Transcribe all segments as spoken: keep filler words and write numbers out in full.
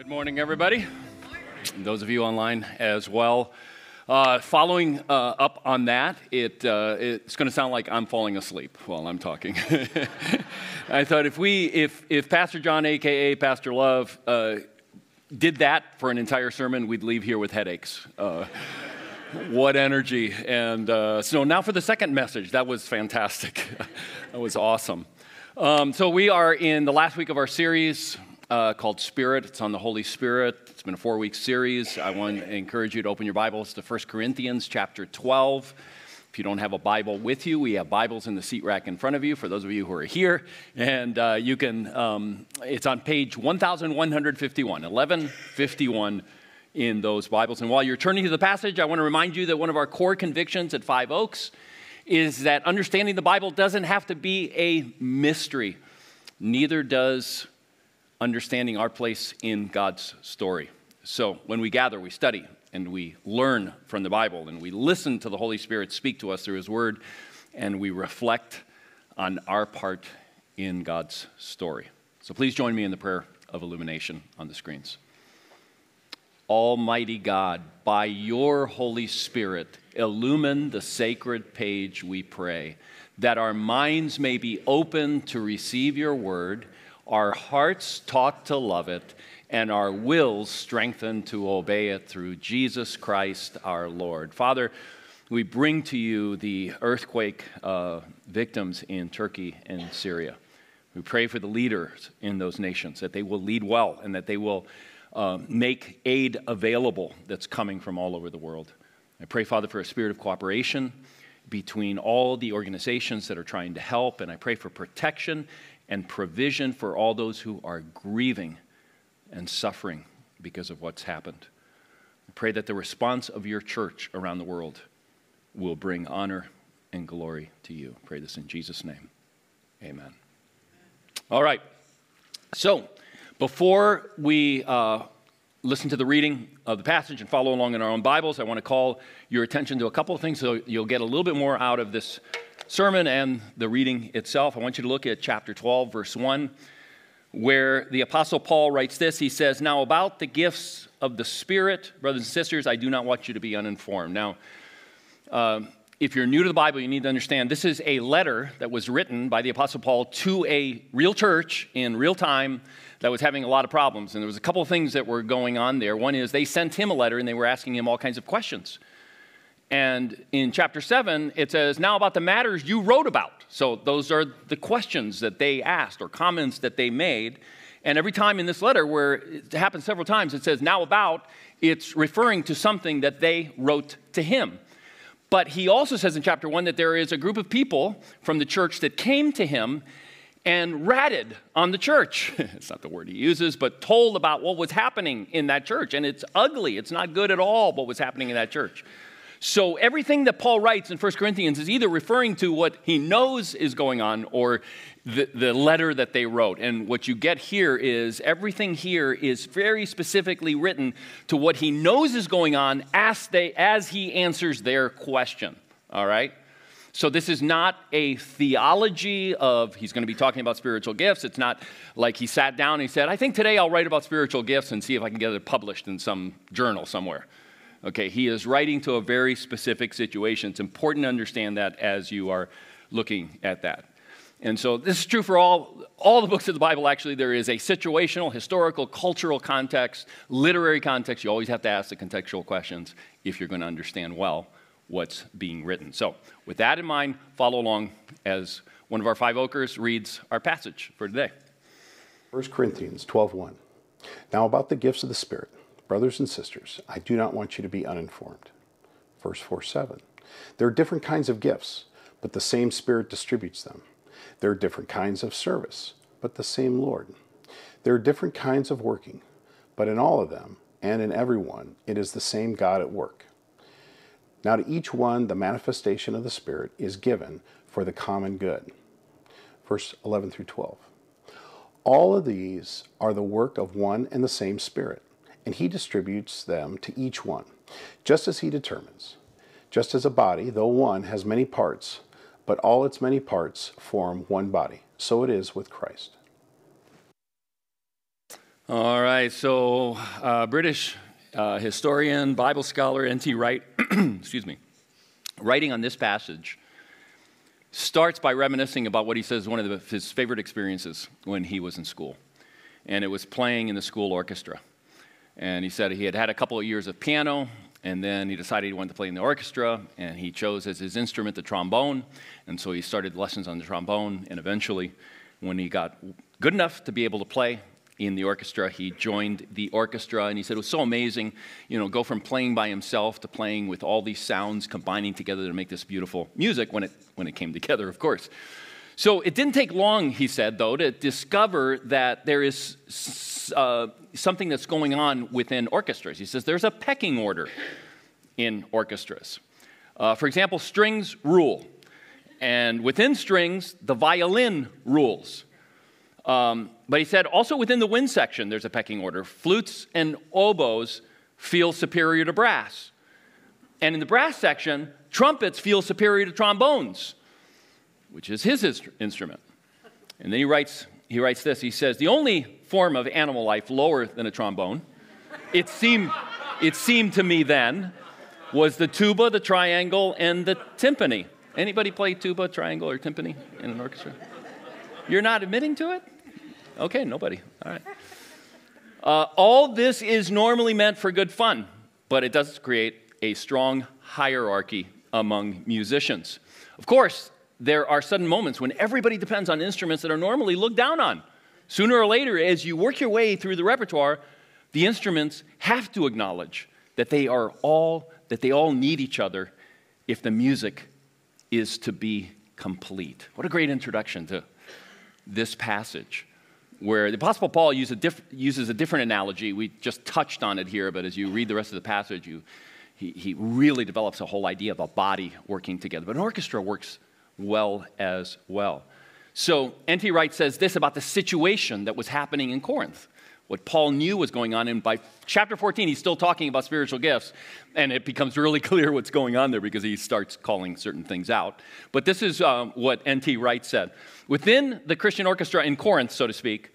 Good morning, everybody. And those of you online as well. Uh, following uh, up on that, it uh, it's going to sound like I'm falling asleep while I'm talking. I thought if we, if if Pastor John, A K A Pastor Love, uh, did that for an entire sermon, we'd leave here with headaches. Uh, What energy. And uh, so now for the second message. That was fantastic. That was awesome. Um, so we are in the last week of our series uh, called Spirit. It's on the Holy Spirit. It's been a four-week series. I want to encourage you to open your Bibles to First Corinthians chapter twelve. If you don't have a Bible with you, we have Bibles in the seat rack in front of you, for those of you who are here. And uh, you can, um, it's on page eleven fifty-one in those Bibles. And while you're turning to the passage, I want to remind you that one of our core convictions at Five Oaks is that understanding the Bible doesn't have to be a mystery. Neither does understanding our place in God's story. So when we gather, we study, and we learn from the Bible, and we listen to the Holy Spirit speak to us through His Word, and we reflect on our part in God's story. So please join me in the prayer of illumination on the screens. Almighty God, by your Holy Spirit, illumine the sacred page, we pray, that our minds may be open to receive your word, our hearts taught to love it, and our wills strengthened to obey it through Jesus Christ our Lord. Father, we bring to you the earthquake uh, victims in Turkey and Syria. We pray for the leaders in those nations, that they will lead well and that they will Uh, make aid available that's coming from all over the world. I pray, Father, for a spirit of cooperation between all the organizations that are trying to help, and I pray for protection and provision for all those who are grieving and suffering because of what's happened. I pray that the response of your church around the world will bring honor and glory to you. I pray this in Jesus' name. Amen. All right. So, before we uh, listen to the reading of the passage and follow along in our own Bibles, I want to call your attention to a couple of things so you'll get a little bit more out of this sermon and the reading itself. I want you to look at chapter twelve, verse one, where the Apostle Paul writes this. He says, "Now about the gifts of the Spirit, brothers and sisters, I do not want you to be uninformed." Now, uh, if you're new to the Bible, you need to understand this is a letter that was written by the Apostle Paul to a real church in real time that was having a lot of problems. And there was a couple of things that were going on there. One is they sent him a letter, and they were asking him all kinds of questions. And in chapter seven, it says, "Now about the matters you wrote about." So those are the questions that they asked or comments that they made. And every time in this letter, where it happens several times, it says, "now about," it's referring to something that they wrote to him. But he also says in chapter one that there is a group of people from the church that came to him and ratted on the church. It's not the word he uses, but told about what was happening in that church. And it's ugly. It's not good at all what was happening in that church. So everything that Paul writes in First Corinthians is either referring to what he knows is going on or the, the letter that they wrote. And what you get here is everything here is very specifically written to what he knows is going on as, they, as he answers their question. All right? So this is not a theology of he's going to be talking about spiritual gifts. It's not like he sat down and he said, "I think today I'll write about spiritual gifts and see if I can get it published in some journal somewhere." Okay, he is writing to a very specific situation. It's important to understand that as you are looking at that. And so this is true for all, all the books of the Bible. Actually, there is a situational, historical, cultural context, literary context. You always have to ask the contextual questions if you're going to understand well what's being written. So with that in mind, follow along as one of our Five Oakers reads our passage for today. First Corinthians twelve one. "Now about the gifts of the Spirit, brothers and sisters, I do not want you to be uninformed." Verse four seven. "There are different kinds of gifts, but the same Spirit distributes them. There are different kinds of service, but the same Lord. There are different kinds of working, but in all of them and in everyone, it is the same God at work. Now to each one the manifestation of the Spirit is given for the common good." Verse eleven through twelve. "All of these are the work of one and the same Spirit, and He distributes them to each one, just as He determines. Just as a body, though one, has many parts, but all its many parts form one body, so it is with Christ." All right, so uh, British uh, historian, Bible scholar, N T Wright, excuse me, writing on this passage, starts by reminiscing about what he says is one of the, his favorite experiences when he was in school. And it was playing in the school orchestra. And he said he had had a couple of years of piano, and then he decided he wanted to play in the orchestra, and he chose as his instrument the trombone. And so he started lessons on the trombone, and eventually, when he got good enough to be able to play in the orchestra, he joined the orchestra, and he said it was so amazing, you know, go from playing by himself to playing with all these sounds combining together to make this beautiful music when it when it came together, of course. So it didn't take long, he said, though, to discover that there is uh, something that's going on within orchestras. He says there's a pecking order in orchestras. Uh, for example, strings rule, and within strings, the violin rules. Um, but he said also within the wind section, there's a pecking order. Flutes and oboes feel superior to brass. And in the brass section, trumpets feel superior to trombones, which is his instru- instrument. And then he writes, he writes this. He says, the only form of animal life lower than a trombone, it seemed, it seemed to me then, was the tuba, the triangle, and the timpani. Anybody play tuba, triangle, or timpani in an orchestra? You're not admitting to it? Okay, nobody. All right. Uh, all this is normally meant for good fun, but it does create a strong hierarchy among musicians. Of course, there are sudden moments when everybody depends on instruments that are normally looked down on. Sooner or later, as you work your way through the repertoire, the instruments have to acknowledge that they are all that they all need each other if the music is to be complete. What a great introduction to this passage, where the Apostle Paul use a diff- uses a different analogy. We just touched on it here, but as you read the rest of the passage, you, he, he really develops a whole idea of a body working together. But an orchestra works well as well. So N T Wright says this about the situation that was happening in Corinth, what Paul knew was going on. And by chapter fourteen, he's still talking about spiritual gifts, and it becomes really clear what's going on there because he starts calling certain things out. But this is um, what N T Wright said. Within the Christian orchestra in Corinth, so to speak,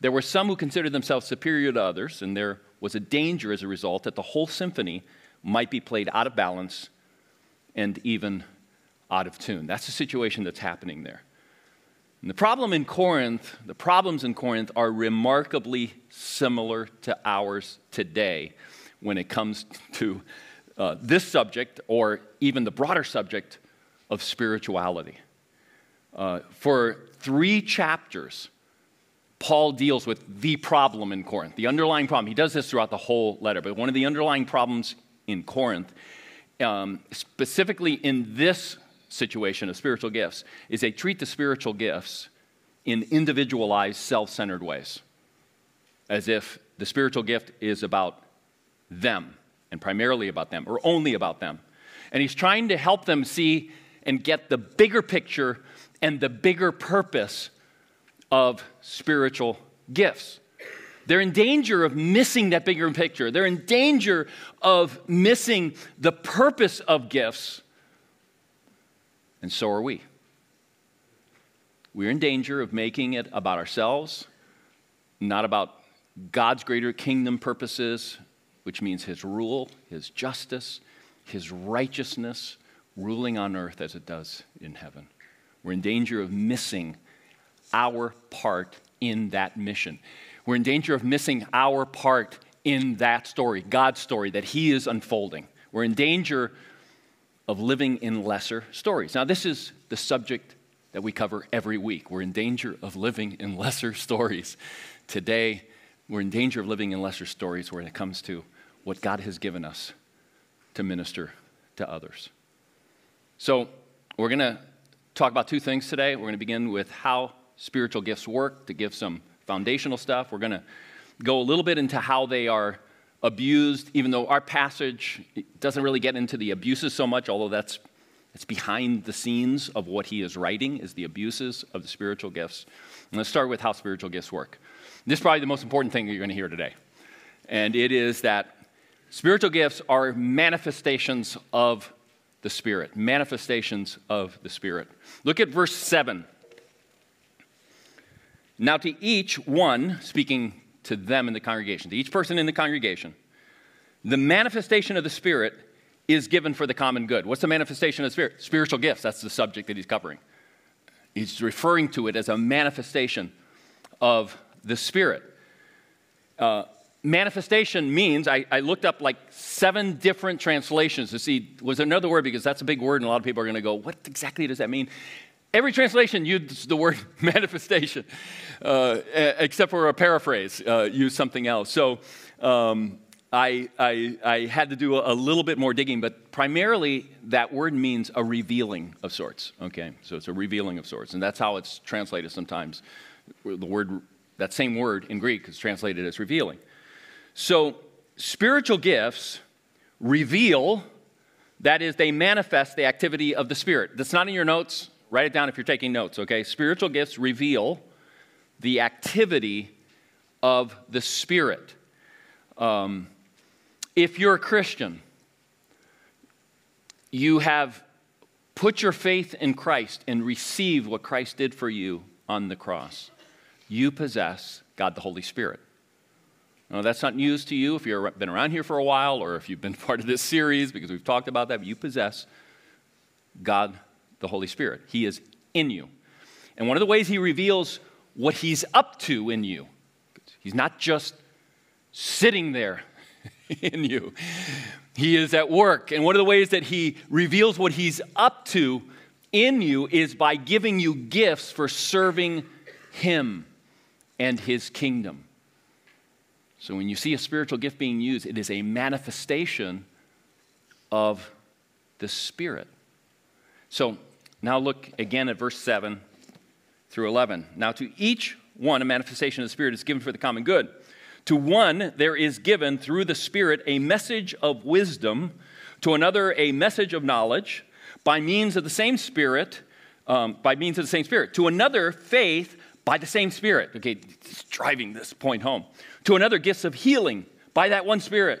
there were some who considered themselves superior to others, and there was a danger as a result that the whole symphony might be played out of balance and even out of tune. That's the situation that's happening there. And the problem in Corinth, the problems in Corinth are remarkably similar to ours today when it comes to uh, this subject, or even the broader subject of spirituality. Uh, for three chapters, Paul deals with the problem in Corinth, the underlying problem. He does this throughout the whole letter, but one of the underlying problems in Corinth, um, specifically in this situation of spiritual gifts, is they treat the spiritual gifts in individualized, self-centered ways, as if the spiritual gift is about them and primarily about them or only about them. And he's trying to help them see and get the bigger picture and the bigger purpose of spiritual gifts. They're in danger of missing that bigger picture. They're in danger of missing the purpose of gifts. And so are we. We're in danger of making it about ourselves, not about God's greater kingdom purposes, which means his rule, his justice, his righteousness, ruling on earth as it does in heaven. We're in danger of missing our part in that mission. We're in danger of missing our part in that story, God's story that he is unfolding. We're in danger of living in lesser stories. Now, this is the subject that we cover every week. We're in danger of living in lesser stories. Today, we're in danger of living in lesser stories when it comes to what God has given us to minister to others. So, we're going to talk about two things today. We're going to begin with how spiritual gifts work, to give some foundational stuff. We're going to go a little bit into how they are abused, even though our passage doesn't really get into the abuses so much, although that's it's behind the scenes of what he is writing is the abuses of the spiritual gifts. And let's start with how spiritual gifts work. This is probably the most important thing you're going to hear today. And it is that spiritual gifts are manifestations of the Spirit. Manifestations of the Spirit. Look at verse seven. Now to each one, speaking to them in the congregation, to each person in the congregation, the manifestation of the Spirit is given for the common good. What's the manifestation of the Spirit? Spiritual gifts. That's the subject that he's covering. He's referring to it as a manifestation of the Spirit. Uh, manifestation means, I, I looked up like seven different translations to see, was there another word? Because that's a big word, and a lot of people are going to go, what exactly does that mean? Every translation used the word manifestation, uh, except for a paraphrase, uh, used something else. So um, I, I, I had to do a little bit more digging, but primarily that word means a revealing of sorts, okay? So it's a revealing of sorts, and that's how it's translated sometimes. The word, that same word in Greek is translated as revealing. So spiritual gifts reveal, that is, they manifest the activity of the Spirit. That's not in your notes. Write it down if you're taking notes, okay? Spiritual gifts reveal the activity of the Spirit. Um, if you're a Christian, you have put your faith in Christ and received what Christ did for you on the cross. You possess God the Holy Spirit. Now, that's not news to you if you've been around here for a while or if you've been part of this series, because we've talked about that, but you possess God the Holy Spirit. He is in you. And one of the ways he reveals what he's up to in you, he's not just sitting there in you. He is at work. And one of the ways that he reveals what he's up to in you is by giving you gifts for serving him and his kingdom. So when you see a spiritual gift being used, it is a manifestation of the Spirit. So now look again at verse seven through eleven. Now to each one, a manifestation of the Spirit is given for the common good. To one, there is given through the Spirit a message of wisdom, to another a message of knowledge by means of the same Spirit, um, by means of the same Spirit. To another, faith by the same Spirit. Okay, it's driving this point home. To another, gifts of healing by that one Spirit.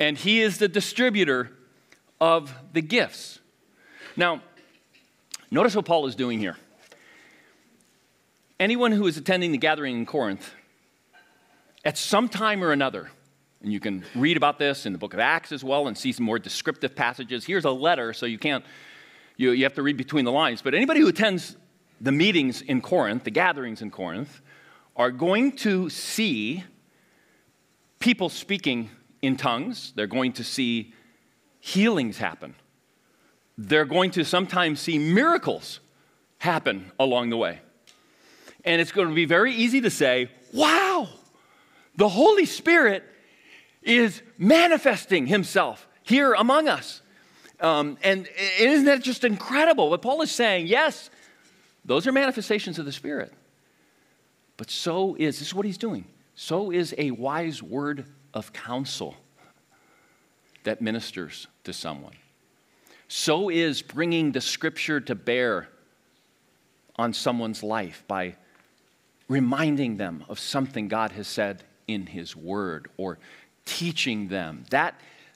And he is the distributor of the gifts. Now, notice what Paul is doing here. Anyone who is attending the gathering in Corinth, at some time or another, and you can read about this in the book of Acts as well and see some more descriptive passages. Here's a letter, so you can't, you, you have to read between the lines. But anybody who attends the meetings in Corinth, the gatherings in Corinth, are going to see people speaking in tongues. They're going to see healings happen. They're going to sometimes see miracles happen along the way. And it's going to be very easy to say, wow, the Holy Spirit is manifesting himself here among us. Um, and isn't that just incredible? What Paul is saying, yes, those are manifestations of the Spirit. But so is, this is what he's doing, so is a wise word of counsel that ministers to someone. So is bringing the Scripture to bear on someone's life by reminding them of something God has said in his word or teaching them. That,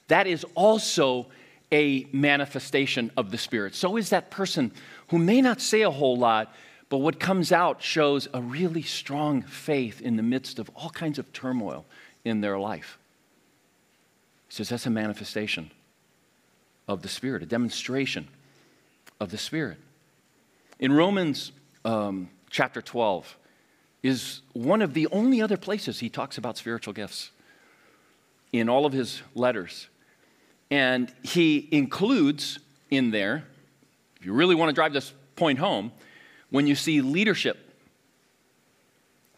that is also a manifestation of the Spirit. So is that person who may not say a whole lot, but what comes out shows a really strong faith in the midst of all kinds of turmoil in their life. He says that's a manifestation of the Spirit, a demonstration of the Spirit. In Romans um, chapter twelve is one of the only other places he talks about spiritual gifts in all of his letters. And he includes in there, if you really want to drive this point home, when you see leadership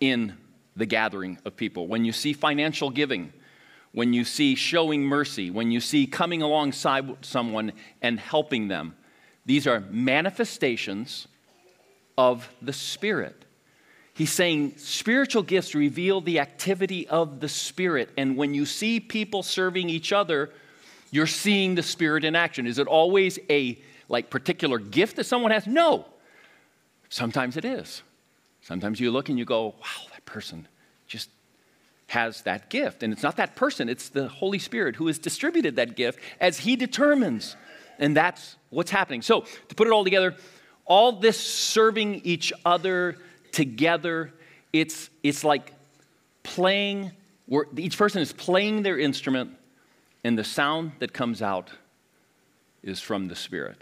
in the gathering of people, when you see financial giving, when you see showing mercy, when you see coming alongside someone and helping them, these are manifestations of the Spirit. He's saying spiritual gifts reveal the activity of the Spirit. And when you see people serving each other, you're seeing the Spirit in action. Is it always a like particular gift that someone has? No. Sometimes it is. Sometimes you look and you go, wow, that person just has that gift. And it's not that person. It's the Holy Spirit who has distributed that gift as he determines. And that's what's happening. So to put it all together, all this serving each other together, it's, it's like playing, where each person is playing their instrument and the sound that comes out is from the Spirit.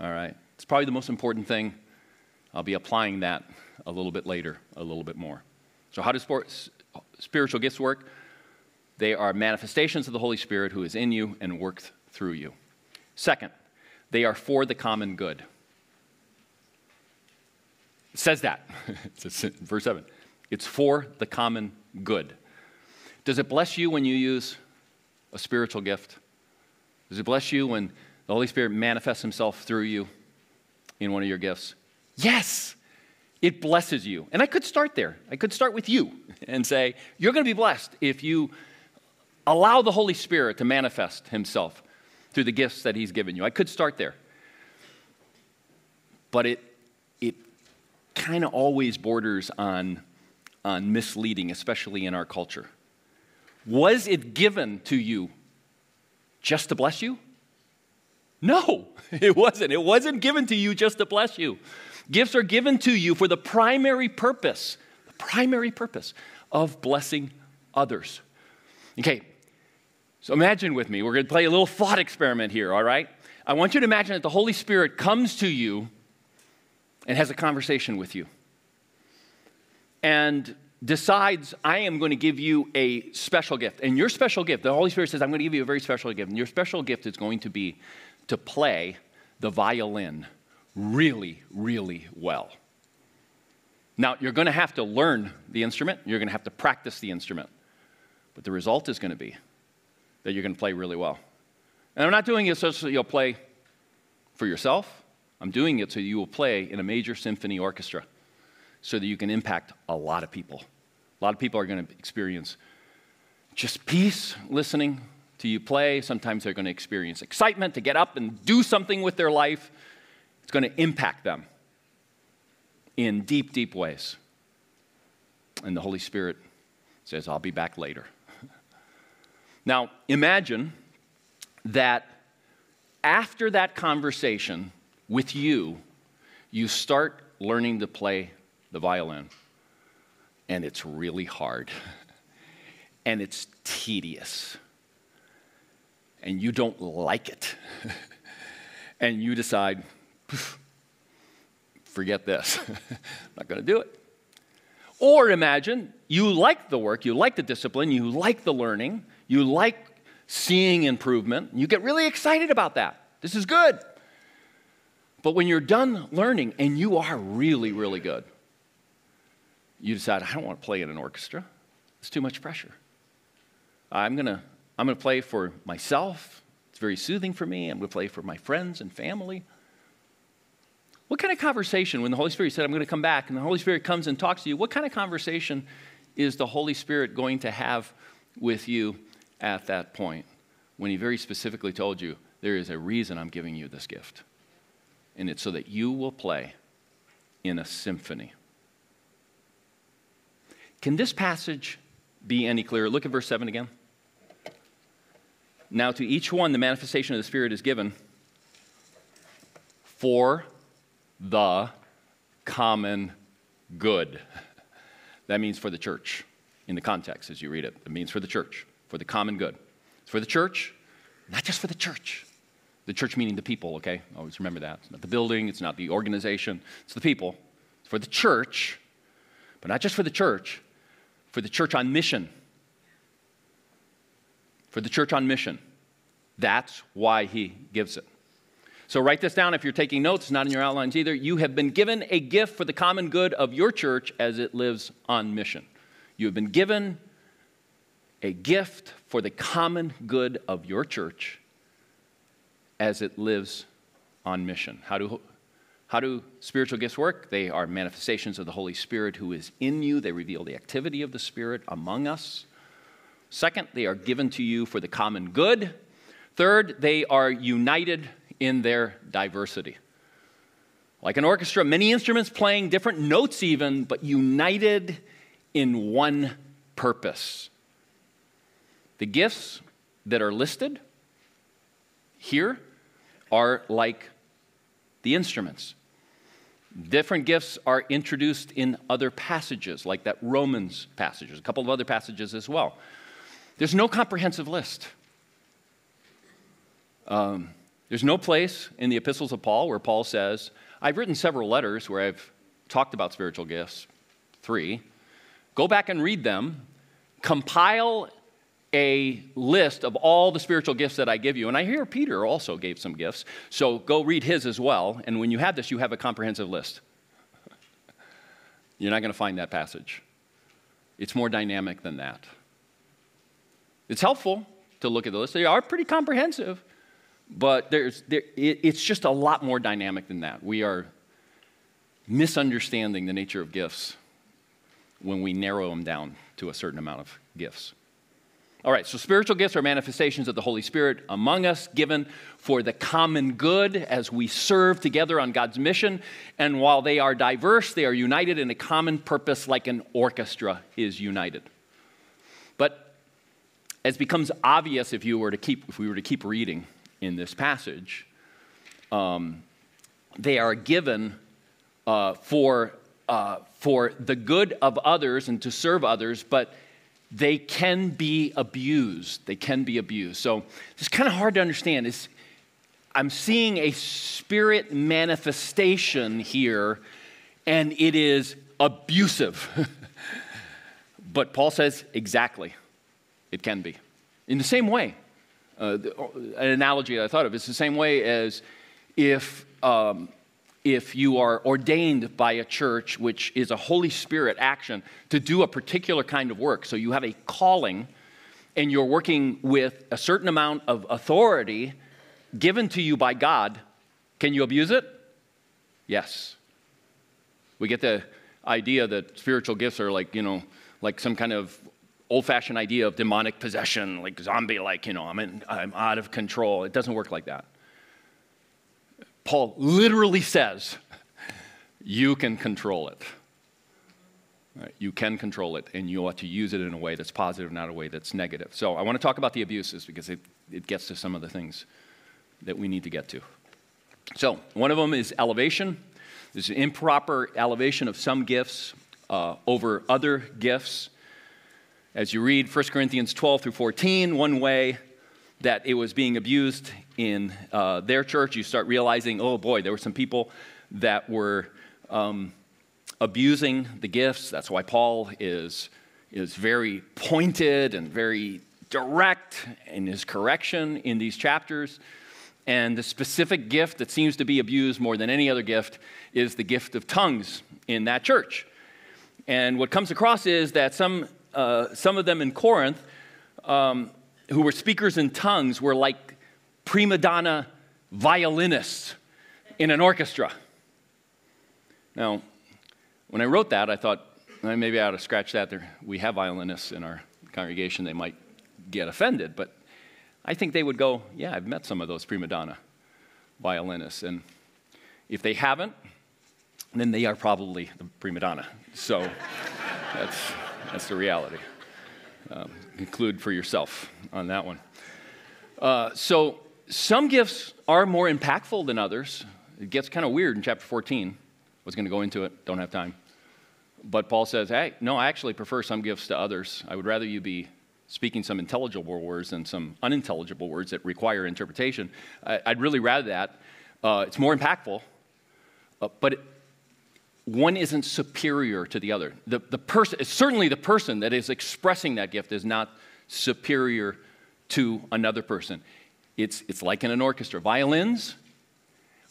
All right. It's probably the most important thing. I'll be applying that a little bit later, a little bit more. So how do sports, spiritual gifts work? They are manifestations of the Holy Spirit who is in you and works through you. Second, they are for the common good. It says that. It's in verse seven. It's for the common good. Does it bless you when you use a spiritual gift? Does it bless you when the Holy Spirit manifests himself through you in one of your gifts? Yes, it blesses you. And I could start there. I could start with you and say, you're going to be blessed if you allow the Holy Spirit to manifest himself through the gifts that he's given you. I could start there. But it it kind of always borders on, on misleading, especially in our culture. Was it given to you just to bless you? No, it wasn't. It wasn't given to you just to bless you. Gifts are given to you for the primary purpose, the primary purpose of blessing others. Okay, so imagine with me, we're going to play a little thought experiment here, all right? I want you to imagine that the Holy Spirit comes to you and has a conversation with you and decides, I am going to give you a special gift. And your special gift, the Holy Spirit says, I'm going to give you a very special gift. And your special gift is going to be to play the violin really, really well. Now, you're going to have to learn the instrument. You're going to have to practice the instrument. But the result is going to be that you're going to play really well. And I'm not doing it so that you'll play for yourself. I'm doing it so you will play in a major symphony orchestra so that you can impact a lot of people. A lot of people are going to experience just peace listening to you play. Sometimes they're going to experience excitement to get up and do something with their life. It's going to impact them in deep, deep ways. And the Holy Spirit says, I'll be back later. Now, imagine that after that conversation with you, you start learning to play the violin, and it's really hard, and it's tedious, and you don't like it, and you decide, forget this. I'm not going to do it. Or imagine you like the work, you like the discipline, you like the learning, you like seeing improvement. You get really excited about that. This is good. But when you're done learning and you are really, really good, you decide, I don't want to play in an orchestra. It's too much pressure. I'm going to I'm going to play for myself. It's very soothing for me. I'm going to play for my friends and family. What kind of conversation, when the Holy Spirit said, I'm going to come back, and the Holy Spirit comes and talks to you, what kind of conversation is the Holy Spirit going to have with you at that point when he very specifically told you, there is a reason I'm giving you this gift, and it's so that you will play in a symphony? Can this passage be any clearer? Look at verse seven again. Now to each one the manifestation of the Spirit is given for the common good. That means for the church. In the context, as you read it, it means for the church, for the common good. It's for the church, not just for the church. The church meaning the people, okay? Always remember that. It's not the building, it's not the organization, it's the people. It's for the church, but not just for the church, for the church on mission. For the church on mission. That's why he gives it. So write this down if you're taking notes, not in your outlines either. You have been given a gift for the common good of your church as it lives on mission. You have been given a gift for the common good of your church as it lives on mission. How do, How do spiritual gifts work? They are manifestations of the Holy Spirit who is in you. They reveal the activity of the Spirit among us. Second, they are given to you for the common good. Third, they are united in their diversity. Like an orchestra, many instruments playing different notes even, but united in one purpose. The gifts that are listed here are like the instruments. Different gifts are introduced in other passages, like that Romans passage. There's a couple of other passages as well. There's no comprehensive list. Um, there's no place in the epistles of Paul where Paul says, I've written several letters where I've talked about spiritual gifts, three. Go back and read them. Compile a list of all the spiritual gifts that I give you. And I hear Peter also gave some gifts, so go read his as well. And when you have this, you have a comprehensive list. You're not going to find that passage. It's more dynamic than that. It's helpful to look at the list. They are pretty comprehensive, but there's there, it, it's just a lot more dynamic than that. We are misunderstanding the nature of gifts when we narrow them down to a certain amount of gifts. All right, so spiritual gifts are manifestations of the Holy Spirit among us, given for the common good as we serve together on God's mission. And while they are diverse, they are united in a common purpose like an orchestra is united. But as becomes obvious if you were to keep, if we were to keep reading in this passage, um, they are given uh, for, uh, for the good of others and to serve others, but they can be abused. They can be abused. So it's kind of hard to understand. It's, I'm seeing a spirit manifestation here, and it is abusive. But Paul says, exactly, it can be. In the same way, uh, the, uh, an analogy that I thought of, it's the same way as if, um, if you are ordained by a church, which is a Holy Spirit action, to do a particular kind of work. So you have a calling, and you're working with a certain amount of authority given to you by God. Can you abuse it? Yes. We get the idea that spiritual gifts are like, you know, like some kind of old-fashioned idea of demonic possession, like zombie-like, you know, I'm in, I'm out of control. It doesn't work like that. Paul literally says, you can control it. Right? You can control it, and you ought to use it in a way that's positive, not a way that's negative. So I want to talk about the abuses because it, it gets to some of the things that we need to get to. So one of them is elevation. There's an improper elevation of some gifts uh, over other gifts. As you read First Corinthians twelve through fourteen, one way that it was being abused in uh, their church, you start realizing, oh boy, there were some people that were um, abusing the gifts. That's why Paul is, is very pointed and very direct in his correction in these chapters. And the specific gift that seems to be abused more than any other gift is the gift of tongues in that church. And what comes across is that some, uh, some of them in Corinth, um, who were speakers in tongues, were like prima donna violinists in an orchestra. Now, when I wrote that, I thought, well, maybe I ought to scratch that. There, we have violinists in our congregation. They might get offended, but I think they would go, yeah, I've met some of those prima donna violinists. And if they haven't, then they are probably the prima donna. So that's, that's the reality. Um, conclude for yourself on that one. Uh, so some gifts are more impactful than others. It gets kind of weird in chapter fourteen. I was going to go into it. Don't have time. But Paul says, hey, no, I actually prefer some gifts to others. I would rather you be speaking some intelligible words than some unintelligible words that require interpretation. I, I'd really rather that. Uh, it's more impactful. Uh, but it, one isn't superior to the other. The, the person, certainly the person that is expressing that gift is not superior to another person. It's, it's like in an orchestra. Violins,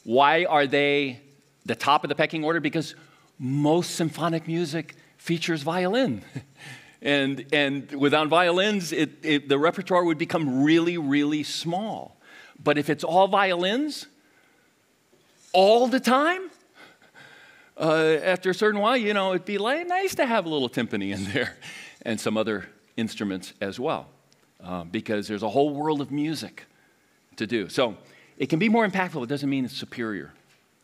why are they the top of the pecking order? Because most symphonic music features violin. and, and without violins, it, it, the repertoire would become really, really small. But if it's all violins all the time, uh, after a certain while, you know, it'd be nice to have a little timpani in there and some other instruments as well, uh, because there's a whole world of music to do. So it can be more impactful. It doesn't mean it's superior.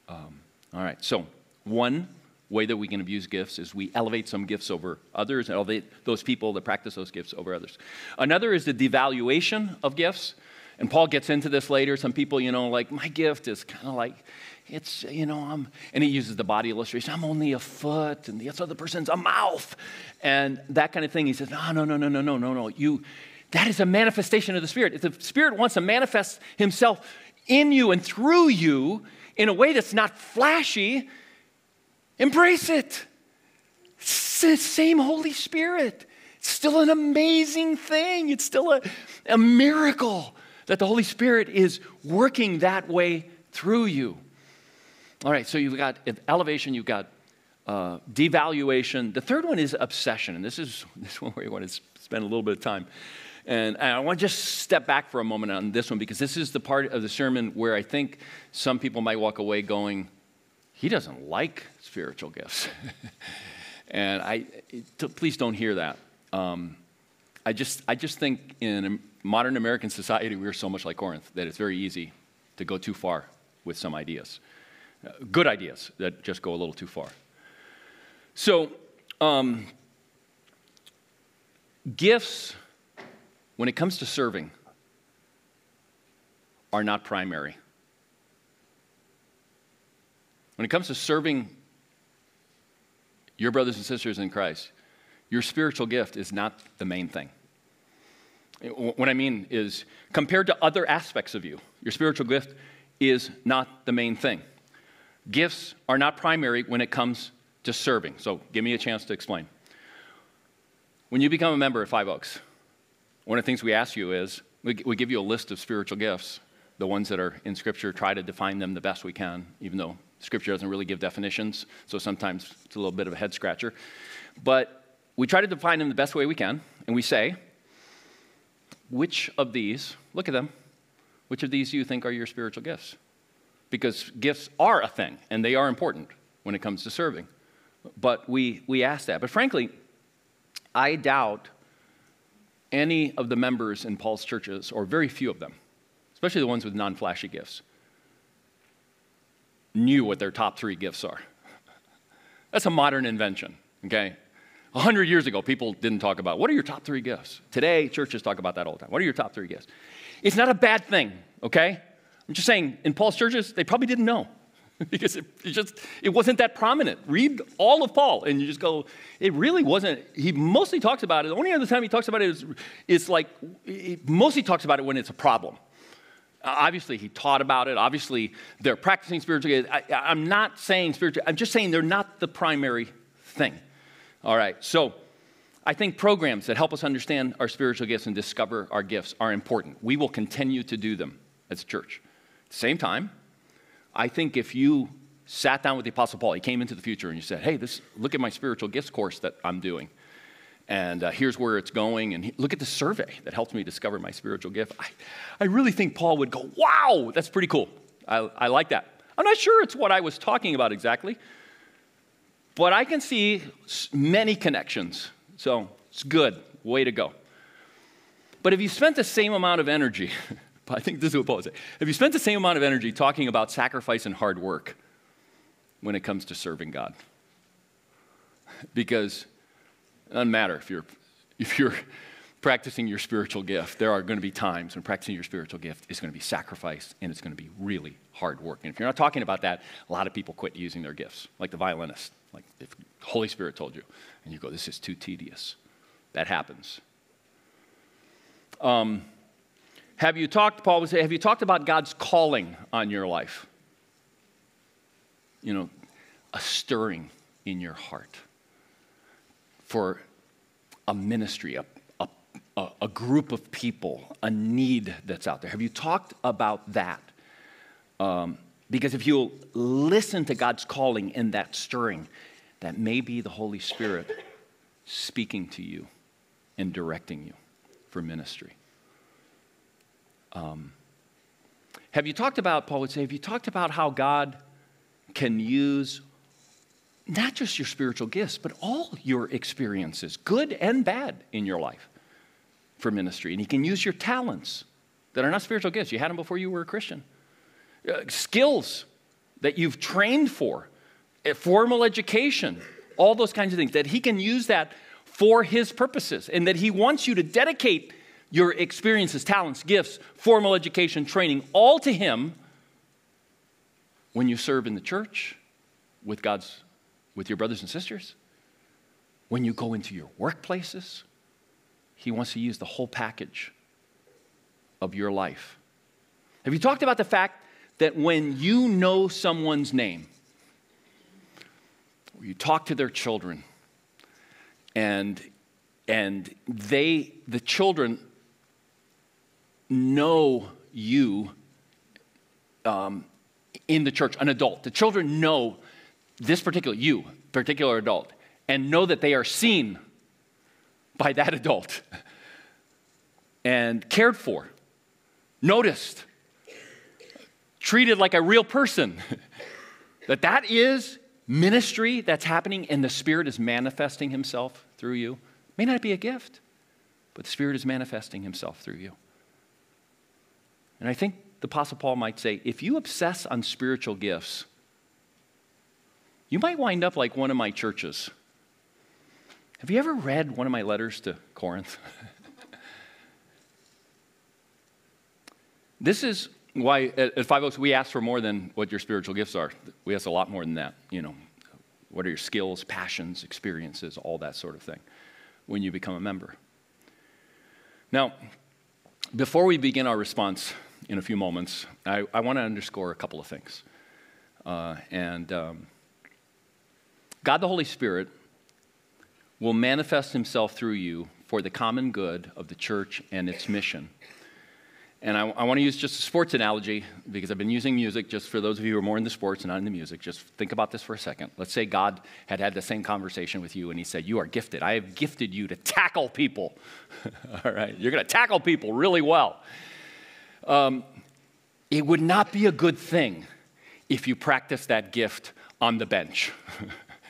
Um, all right, so one way that we can abuse gifts is we elevate some gifts over others and elevate those people that practice those gifts over others. Another is the devaluation of gifts. And Paul gets into this later. Some people, you know, like, my gift is kind of like, it's, you know, I'm, and he uses the body illustration. I'm only a foot, and the other person's a mouth, and that kind of thing. He says, no, no, no, no, no, no, no, no. You, that is a manifestation of the Spirit. If the Spirit wants to manifest himself in you and through you in a way that's not flashy, embrace it. It's the same Holy Spirit. It's still an amazing thing. It's still a, a miracle that the Holy Spirit is working that way through you. All right, so you've got elevation, you've got uh, devaluation. The third one is obsession, and this is this one where you want to spend a little bit of time. And I want to just step back for a moment on this one, because this is the part of the sermon where I think some people might walk away going, he doesn't like spiritual gifts. And I, please don't hear that. Um, I just, I just think in modern American society, we're so much like Corinth that it's very easy to go too far with some ideas. Uh, good ideas that just go a little too far. So, um, gifts, when it comes to serving, are not primary. When it comes to serving your brothers and sisters in Christ, your spiritual gift is not the main thing. What I mean is, compared to other aspects of you, your spiritual gift is not the main thing. Gifts are not primary when it comes to serving. So give me a chance to explain. When you become a member at Five Oaks, one of the things we ask you is, we, we give you a list of spiritual gifts, the ones that are in Scripture, try to define them the best we can, even though Scripture doesn't really give definitions, so sometimes it's a little bit of a head scratcher. But we try to define them the best way we can, and we say, which of these, look at them, which of these do you think are your spiritual gifts? Because gifts are a thing, and they are important when it comes to serving. But we, we ask that. But frankly, I doubt any of the members in Paul's churches, or very few of them, especially the ones with non-flashy gifts, knew what their top three gifts are. That's a modern invention, okay? A hundred years ago, people didn't talk about, what are your top three gifts? Today, churches talk about that all the time. What are your top three gifts? It's not a bad thing, okay? I'm just saying, in Paul's churches, they probably didn't know because it, it just it wasn't that prominent. Read all of Paul, and you just go, it really wasn't. He mostly talks about it. The only other time he talks about it is, it's like, he mostly talks about it when it's a problem. Obviously, he taught about it. Obviously, they're practicing spiritual gifts. I, I'm not saying spiritual, I'm just saying they're not the primary thing. All right, so I think programs that help us understand our spiritual gifts and discover our gifts are important. We will continue to do them as a church. At the same time, I think if you sat down with the Apostle Paul, he came into the future and you said, hey, this, look at my spiritual gifts course that I'm doing, and uh, here's where it's going, and he, look at the survey that helped me discover my spiritual gift. I, I really think Paul would go, wow, that's pretty cool. I, I like that. I'm not sure it's what I was talking about exactly, but I can see many connections, so it's good. Way to go. But if you spent the same amount of energy I think this is what Paul said. If you spent the same amount of energy talking about sacrifice and hard work when it comes to serving God, because it doesn't matter if you're, if you're practicing your spiritual gift, there are going to be times when practicing your spiritual gift is going to be sacrificed and it's going to be really hard work. And if you're not talking about that, a lot of people quit using their gifts, like the violinist, like if the Holy Spirit told you, and you go, this is too tedious. That happens. Um. Have you talked, Paul would say, have you talked about God's calling on your life? You know, a stirring in your heart for a ministry, a, a, a group of people, a need that's out there. Have you talked about that? Um, because if you'll listen to God's calling in that stirring, that may be the Holy Spirit speaking to you and directing you for ministry. Um, have you talked about, Paul would say, have you talked about how God can use not just your spiritual gifts, but all your experiences, good and bad in your life for ministry. And he can use your talents that are not spiritual gifts. You had them before you were a Christian. Uh, skills that you've trained for, formal education, all those kinds of things, that he can use that for his purposes, and that he wants you to dedicate your experiences, talents, gifts, formal education, training, all to him when you serve in the church with God's with your brothers and sisters, when you go into your workplaces. He wants to use the whole package of your life. Have you talked about the fact that when you know someone's name, or you talk to their children, and, and they, the children know you um, in the church, an adult. The children know this particular, you, particular adult, and know that they are seen by that adult and cared for, noticed, treated like a real person, that that is ministry that's happening, and the Spirit is manifesting himself through you. It may not be a gift, but the Spirit is manifesting himself through you. And I think the Apostle Paul might say, if you obsess on spiritual gifts, you might wind up like one of my churches. Have you ever read one of my letters to Corinth? This is why at Five Oaks we ask for more than what your spiritual gifts are. We ask a lot more than that. You know, what are your skills, passions, experiences, all that sort of thing when you become a member. Now, before we begin our response in a few moments, I, I want to underscore a couple of things. Uh, and... Um, God the Holy Spirit will manifest himself through you for the common good of the church and its mission. And I, I want to use just a sports analogy, because I've been using music, just for those of you who are more into sports and not into music. Just think about this for a second. Let's say God had had the same conversation with you and he said, you are gifted. I have gifted you to tackle people. All right, you're going to tackle people really well. Um, it would not be a good thing if you practiced that gift on the bench.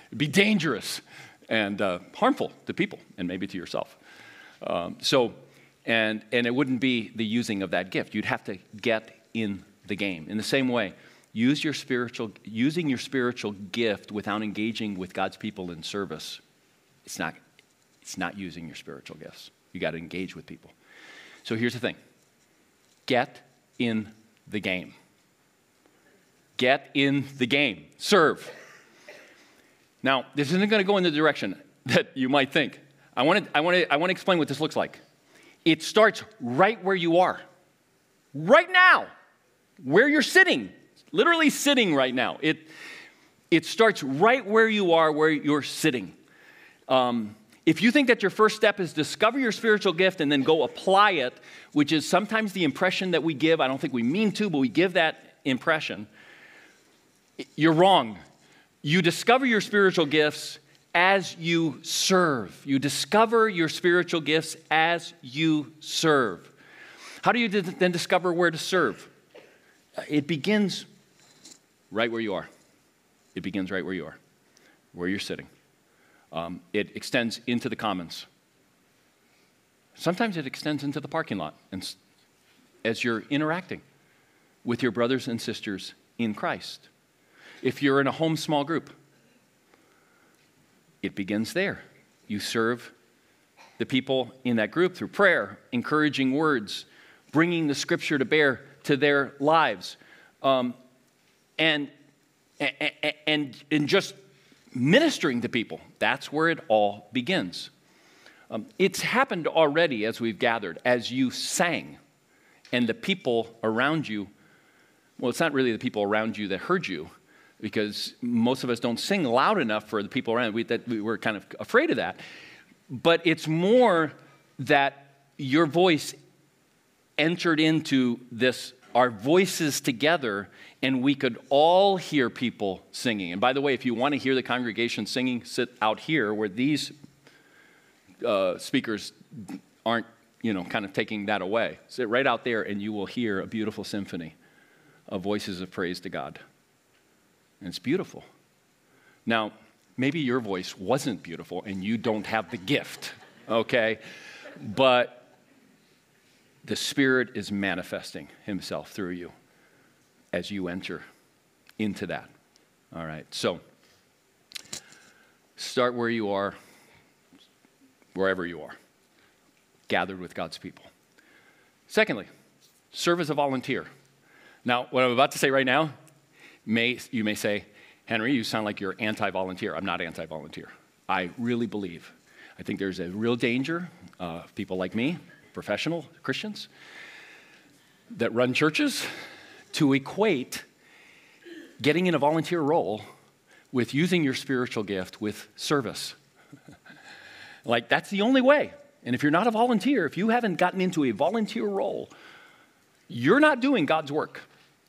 It'd be dangerous and uh, harmful to people and maybe to yourself. Um, so, and and it wouldn't be the using of that gift. You'd have to get in the game. In the same way, use your spiritual, using your spiritual gift without engaging with God's people in service, it's not, it's not using your spiritual gifts. You got to engage with people. So here's the thing: get in the game. Get in the game. Serve. Now, this isn't going to go in the direction that you might think. I want to, I want to, I want to explain what this looks like. It starts right where you are, right now, where you're sitting, literally sitting right now. It, it starts right where you are, where you're sitting. Um, if you think that your first step is discover your spiritual gift and then go apply it, which is sometimes the impression that we give, I don't think we mean to, but we give that impression, you're wrong. You discover your spiritual gifts as you serve. You discover your spiritual gifts as you serve. How do you then discover where to serve? It begins right where you are. It begins right where you are, where you're sitting. Um, it extends into the commons. Sometimes it extends into the parking lot, and as you're interacting with your brothers and sisters in Christ. If you're in a home small group, it begins there. You serve the people in that group through prayer, encouraging words, bringing the scripture to bear to their lives, um, and, and, and, and just ministering to people. That's where it all begins. Um, it's happened already as we've gathered, as you sang, and the people around you, well, it's not really the people around you that heard you, because most of us don't sing loud enough for the people around. We, that, we were kind of afraid of that. But it's more that your voice entered into this, our voices together, and we could all hear people singing. And by the way, if you want to hear the congregation singing, sit out here where these uh, speakers aren't, you know, kind of taking that away. Sit right out there and you will hear a beautiful symphony of voices of praise to God. And it's beautiful. Now, maybe your voice wasn't beautiful and you don't have the gift, okay? But the Spirit is manifesting himself through you as you enter into that. All right, so start where you are, wherever you are, gathered with God's people. Secondly, serve as a volunteer. Now, what I'm about to say right now, may you may say, Henry, you sound like you're anti-volunteer. I'm not anti-volunteer. I really believe. I think there's a real danger of uh, people like me, professional Christians, that run churches, to equate getting in a volunteer role with using your spiritual gift with service. Like, that's the only way. And if you're not a volunteer, if you haven't gotten into a volunteer role, you're not doing God's work,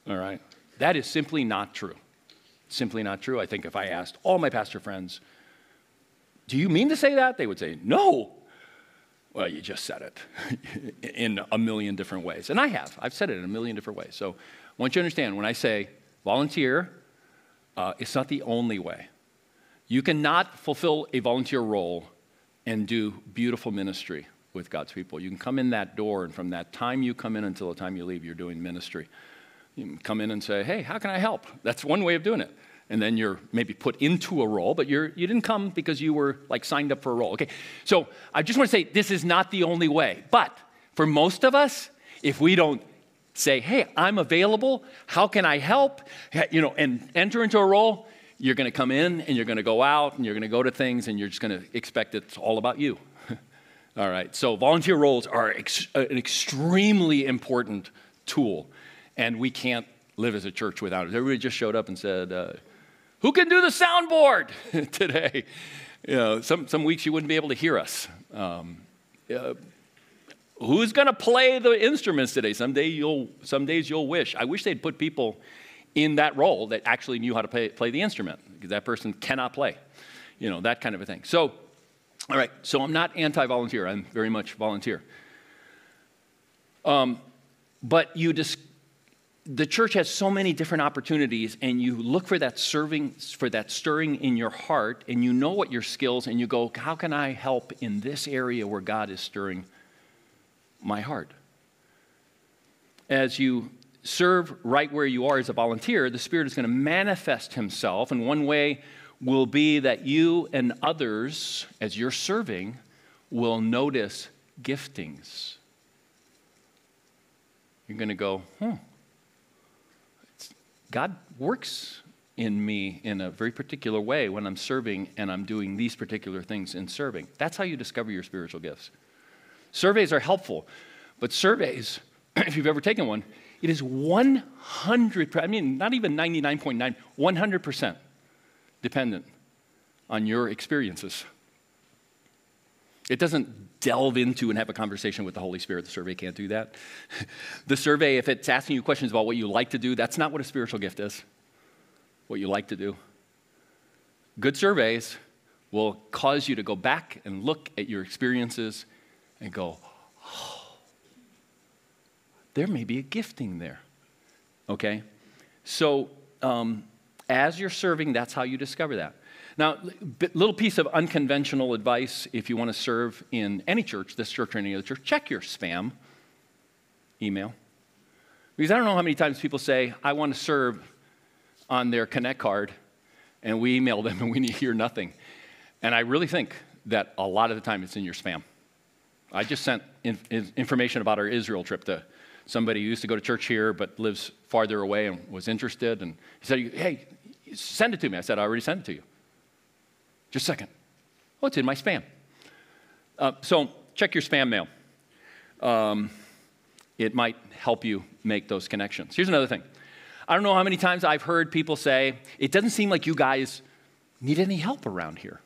all right? That is simply not true. Simply not true. I think if I asked all my pastor friends, do you mean to say that? They would say, no. Well, you just said it in a million different ways. And I have. I've said it in a million different ways. So I want you to understand, when I say volunteer, uh, it's not the only way. You cannot fulfill a volunteer role and do beautiful ministry with God's people. You can come in that door, and from that time you come in until the time you leave, you're doing ministry. You can come in and say, hey, how can I help? That's one way of doing it. And then you're maybe put into a role, but you're, you didn't come because you were like signed up for a role. Okay, so I just want to say this is not the only way. But for most of us, if we don't say, hey, I'm available, how can I help, you know, and enter into a role, you're going to come in and you're going to go out and you're going to go to things and you're just going to expect it's all about you. All right, so volunteer roles are ex- an extremely important tool, and we can't live as a church without it. Everybody just showed up and said, uh, who can do the soundboard today? You know, some, some weeks you wouldn't be able to hear us. Um, uh, who's going to play the instruments today? Someday you'll, some days you'll wish. I wish they'd put people in that role that actually knew how to play, play the instrument, because that person cannot play, you know, that kind of a thing. So, all right, so I'm not anti-volunteer. I'm very much volunteer. Um, but you just, the church has so many different opportunities, and you look for that serving, for that stirring in your heart, and you know what your skills, and you go, how can I help in this area where God is stirring my heart? As you serve right where you are as a volunteer, the Spirit is going to manifest himself, and one way will be that you and others, as you're serving, will notice giftings. You're going to go, hmm, it's, God works in me in a very particular way when I'm serving and I'm doing these particular things in serving. That's how you discover your spiritual gifts. Surveys are helpful, but surveys, if you've ever taken one, it is one hundred percent, I mean, not even ninety-nine point nine, one hundred percent dependent on your experiences. It doesn't delve into and have a conversation with the Holy Spirit. The survey can't do that. The survey, if it's asking you questions about what you like to do, that's not what a spiritual gift is, what you like to do. Good surveys will cause you to go back and look at your experiences and go, oh, there may be a gifting there, okay? So um, as you're serving, that's how you discover that. Now, b- little piece of unconventional advice, if you want to serve in any church, this church or any other church, check your spam email. Because I don't know how many times people say, I want to serve on their Connect card, and we email them and we hear nothing. And I really think that a lot of the time it's in your spam. I just sent in, in, information about our Israel trip to somebody who used to go to church here but lives farther away and was interested. And he said, hey, send it to me. I said, I already sent it to you. Just a second. Oh, it's in my spam. Uh, so check your spam mail. Um, it might help you make those connections. Here's another thing. I don't know how many times I've heard people say, it doesn't seem like you guys need any help around here.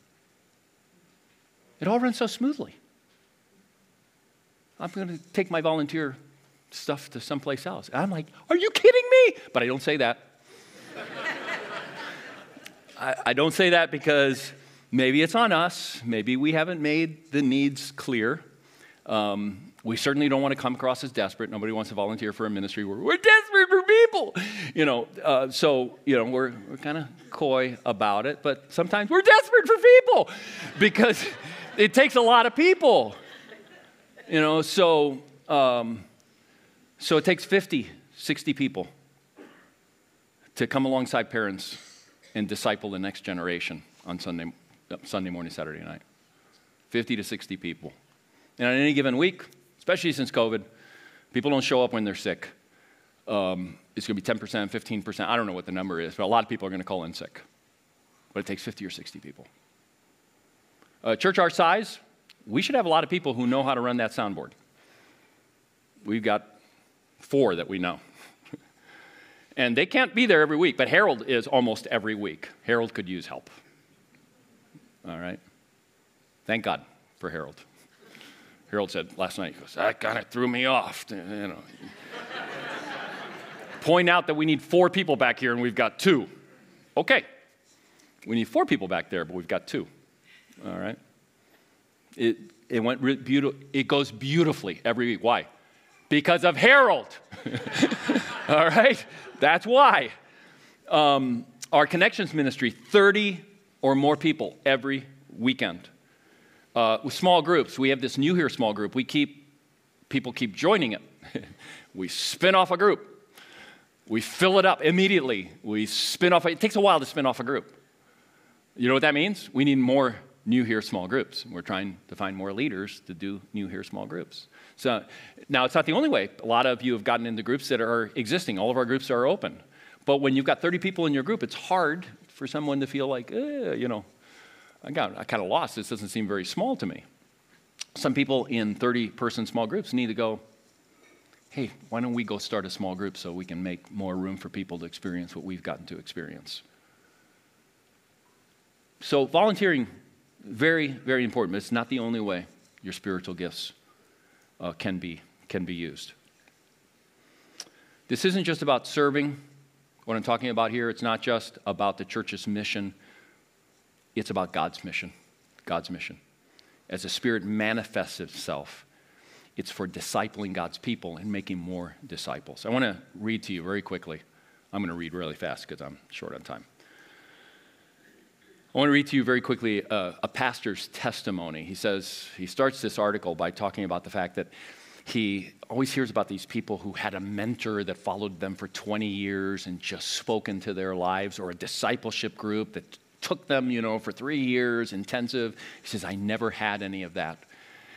It all runs so smoothly. I'm going to take my volunteer stuff to someplace else. And I'm like, are you kidding me? But I don't say that. I, I don't say that because maybe it's on us. Maybe we haven't made the needs clear. Um, We certainly don't want to come across as desperate. Nobody wants to volunteer for a ministry where we're desperate for people. You know, uh, so, you know, we're, we're kind of coy about it, but sometimes we're desperate for people because it takes a lot of people. You know, so um, so it takes fifty, sixty people to come alongside parents and disciple the next generation on Sunday, Sunday morning, Saturday night. fifty to sixty people. And on any given week, especially since COVID, people don't show up when they're sick. Um, it's going to be ten percent, fifteen percent. I don't know what the number is, but a lot of people are going to call in sick. But it takes fifty or sixty people. A church our size, we should have a lot of people who know how to run that soundboard. We've got four that we know. And they can't be there every week, but Harold is almost every week. Harold could use help. All right? Thank God for Harold. Harold said last night, he goes, that kind of threw me off. You know. Point out that we need four people back here and we've got two. Okay. We need four people back there, but we've got two. All right. It it went re- beautiful. It goes beautifully every week. Why? Because of Harold. All right. That's why. Um, our connections ministry, thirty or more people every weekend. Uh, with small groups, we have this new here small group. We keep, people keep joining it. We spin off a group. We fill it up immediately. We spin off, it takes a while to spin off a group. You know what that means? We need more new here small groups. We're trying to find more leaders to do new here small groups. So now it's not the only way. A lot of you have gotten into groups that are existing. All of our groups are open. But when you've got thirty people in your group, it's hard for someone to feel like, eh, you know, I got, I kind of lost. This doesn't seem very small to me. Some people in thirty-person small groups need to go, hey, why don't we go start a small group so we can make more room for people to experience what we've gotten to experience? So volunteering, very, very important. But it's not the only way your spiritual gifts uh, can be can be used. This isn't just about serving. What I'm talking about here, it's not just about the church's mission. It's about God's mission, God's mission. As the Spirit manifests itself, it's for discipling God's people and making more disciples. I want to read to you very quickly. I'm going to read really fast because I'm short on time. I want to read to you very quickly a, a pastor's testimony. He says, he starts this article by talking about the fact that he always hears about these people who had a mentor that followed them for twenty years and just spoke into their lives, or a discipleship group that took them, you know, for three years, intensive. He says, I never had any of that.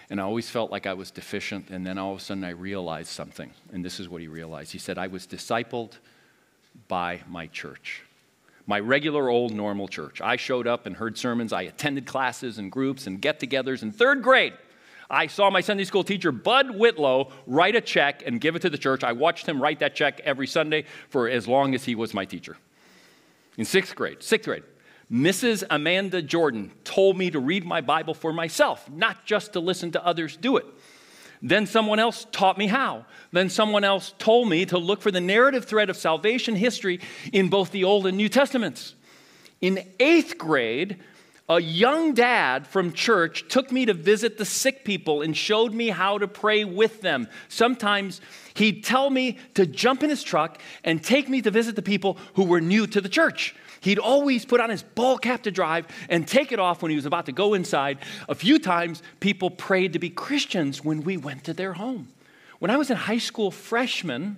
And I always felt like I was deficient. And then all of a sudden I realized something. And this is what he realized. He said, I was discipled by my church, my regular old normal church. I showed up and heard sermons. I attended classes and groups and get-togethers. In third grade, I saw my Sunday school teacher, Bud Whitlow, write a check and give it to the church. I watched him write that check every Sunday for as long as he was my teacher. In sixth grade, sixth grade. Missus Amanda Jordan told me to read my Bible for myself, not just to listen to others do it. Then someone else taught me how. Then someone else told me to look for the narrative thread of salvation history in both the Old and New Testaments. In eighth grade, a young dad from church took me to visit the sick people and showed me how to pray with them. Sometimes he'd tell me to jump in his truck and take me to visit the people who were new to the church. He'd always put on his ball cap to drive and take it off when he was about to go inside. A few times, people prayed to be Christians when we went to their home. When I was a high school freshman,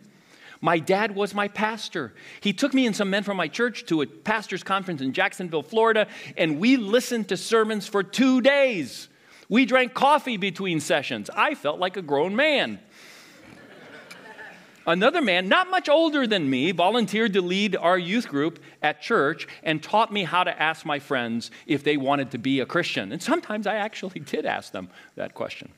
my dad was my pastor. He took me and some men from my church to a pastor's conference in Jacksonville, Florida, and we listened to sermons for two days. We drank coffee between sessions. I felt like a grown man. Another man, not much older than me, volunteered to lead our youth group at church and taught me how to ask my friends if they wanted to be a Christian. And sometimes I actually did ask them that question.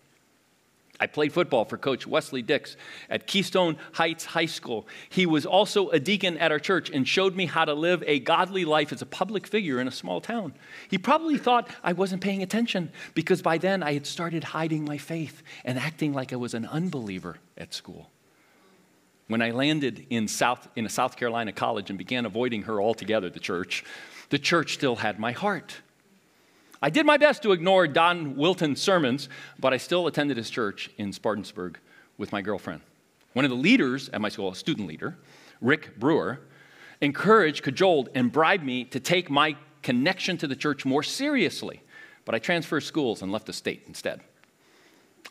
I played football for Coach Wesley Dix at Keystone Heights High School. He was also a deacon at our church and showed me how to live a godly life as a public figure in a small town. He probably thought I wasn't paying attention because by then I had started hiding my faith and acting like I was an unbeliever at school. When I landed in South in a South Carolina college and began avoiding her altogether, the church, the church still had my heart. I did my best to ignore Don Wilton's sermons, but I still attended his church in Spartansburg with my girlfriend. One of the leaders at my school, a student leader, Rick Brewer, encouraged, cajoled, and bribed me to take my connection to the church more seriously, but I transferred schools and left the state instead.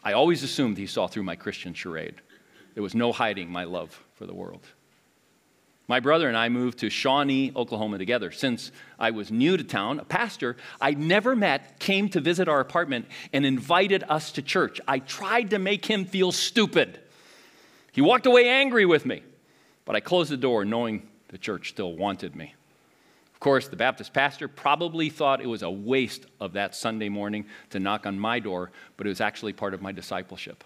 I always assumed he saw through my Christian charade. There was no hiding my love for the world. My brother and I moved to Shawnee, Oklahoma together. Since I was new to town, a pastor I'd never met came to visit our apartment and invited us to church. I tried to make him feel stupid. He walked away angry with me, but I closed the door knowing the church still wanted me. Of course, the Baptist pastor probably thought it was a waste of that Sunday morning to knock on my door, but it was actually part of my discipleship.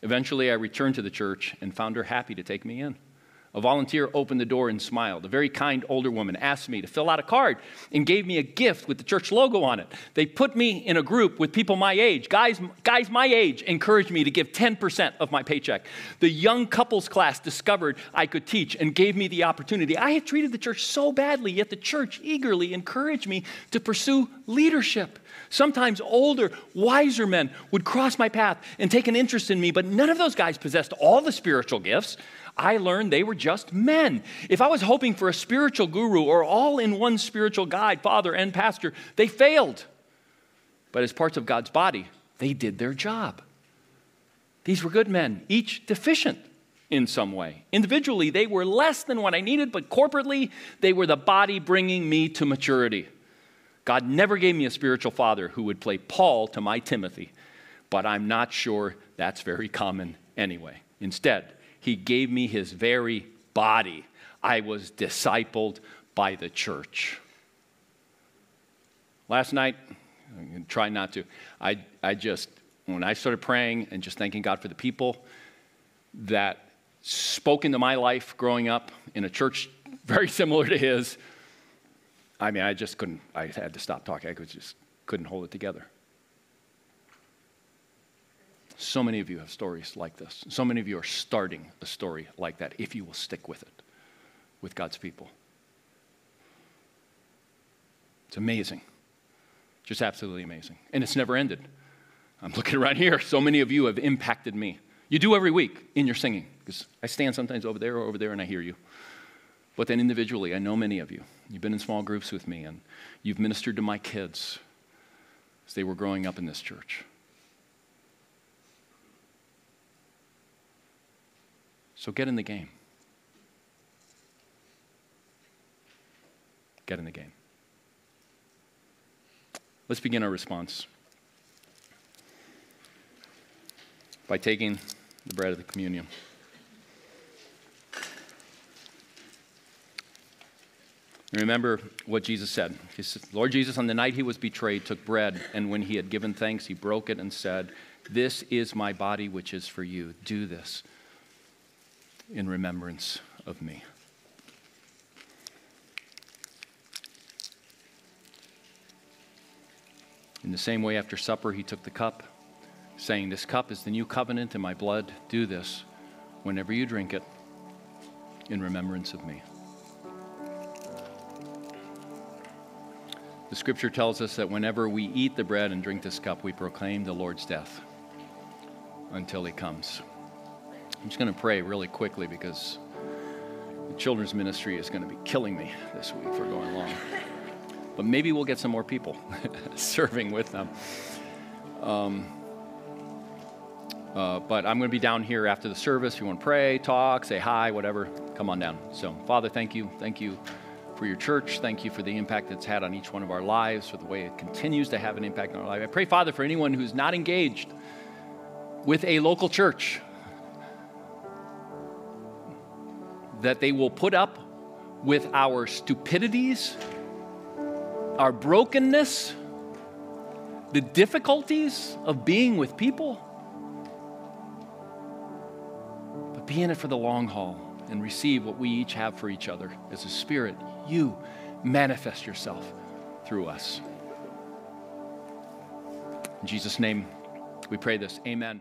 Eventually, I returned to the church and found her happy to take me in. A volunteer opened the door and smiled. A very kind older woman asked me to fill out a card and gave me a gift with the church logo on it. They put me in a group with people my age. Guys, guys my age encouraged me to give ten percent of my paycheck. The young couples class discovered I could teach and gave me the opportunity. I had treated the church so badly, yet the church eagerly encouraged me to pursue leadership. Sometimes older, wiser men would cross my path and take an interest in me, but none of those guys possessed all the spiritual gifts. I learned they were just men. If I was hoping for a spiritual guru or all-in-one spiritual guide, father and pastor, they failed. But as parts of God's body, they did their job. These were good men, each deficient in some way. Individually, they were less than what I needed, but corporately, they were the body bringing me to maturity. God never gave me a spiritual father who would play Paul to my Timothy, but I'm not sure that's very common anyway. Instead, He gave me his very body. I was discipled by the church. Last night, I'm going to try not to, I, I just, when I started praying and just thanking God for the people that spoke into my life growing up in a church very similar to his, I mean, I just couldn't, I had to stop talking. I could just couldn't hold it together. So many of you have stories like this. So many of you are starting a story like that, if you will stick with it, with God's people. It's amazing. Just absolutely amazing. And it's never ended. I'm looking around here. So many of you have impacted me. You do every week in your singing, because I stand sometimes over there or over there and I hear you. But then individually, I know many of you. You've been in small groups with me, and you've ministered to my kids as they were growing up in this church. So get in the game. Get in the game. Let's begin our response by taking the bread of the communion. Remember what Jesus said. He said, Lord Jesus, on the night he was betrayed, took bread, and when he had given thanks, he broke it and said, "This is my body, which is for you. Do this in remembrance of me." In the same way, after supper, he took the cup, saying, "This cup is the new covenant in my blood. Do this, whenever you drink it, in remembrance of me." The scripture tells us that whenever we eat the bread and drink this cup, we proclaim the Lord's death until he comes. I'm just going to pray really quickly because the children's ministry is going to be killing me this week for going long. But maybe we'll get some more people serving with them. Um, uh, but I'm going to be down here after the service. If you want to pray, talk, say hi, whatever, come on down. So, Father, thank you. Thank you for your church. Thank you for the impact that's had on each one of our lives, for the way it continues to have an impact on our life. I pray, Father, for anyone who's not engaged with a local church, that they will put up with our stupidities, our brokenness, the difficulties of being with people, but be in it for the long haul and receive what we each have for each other. As a spirit, you manifest yourself through us. In Jesus' name, we pray this. Amen.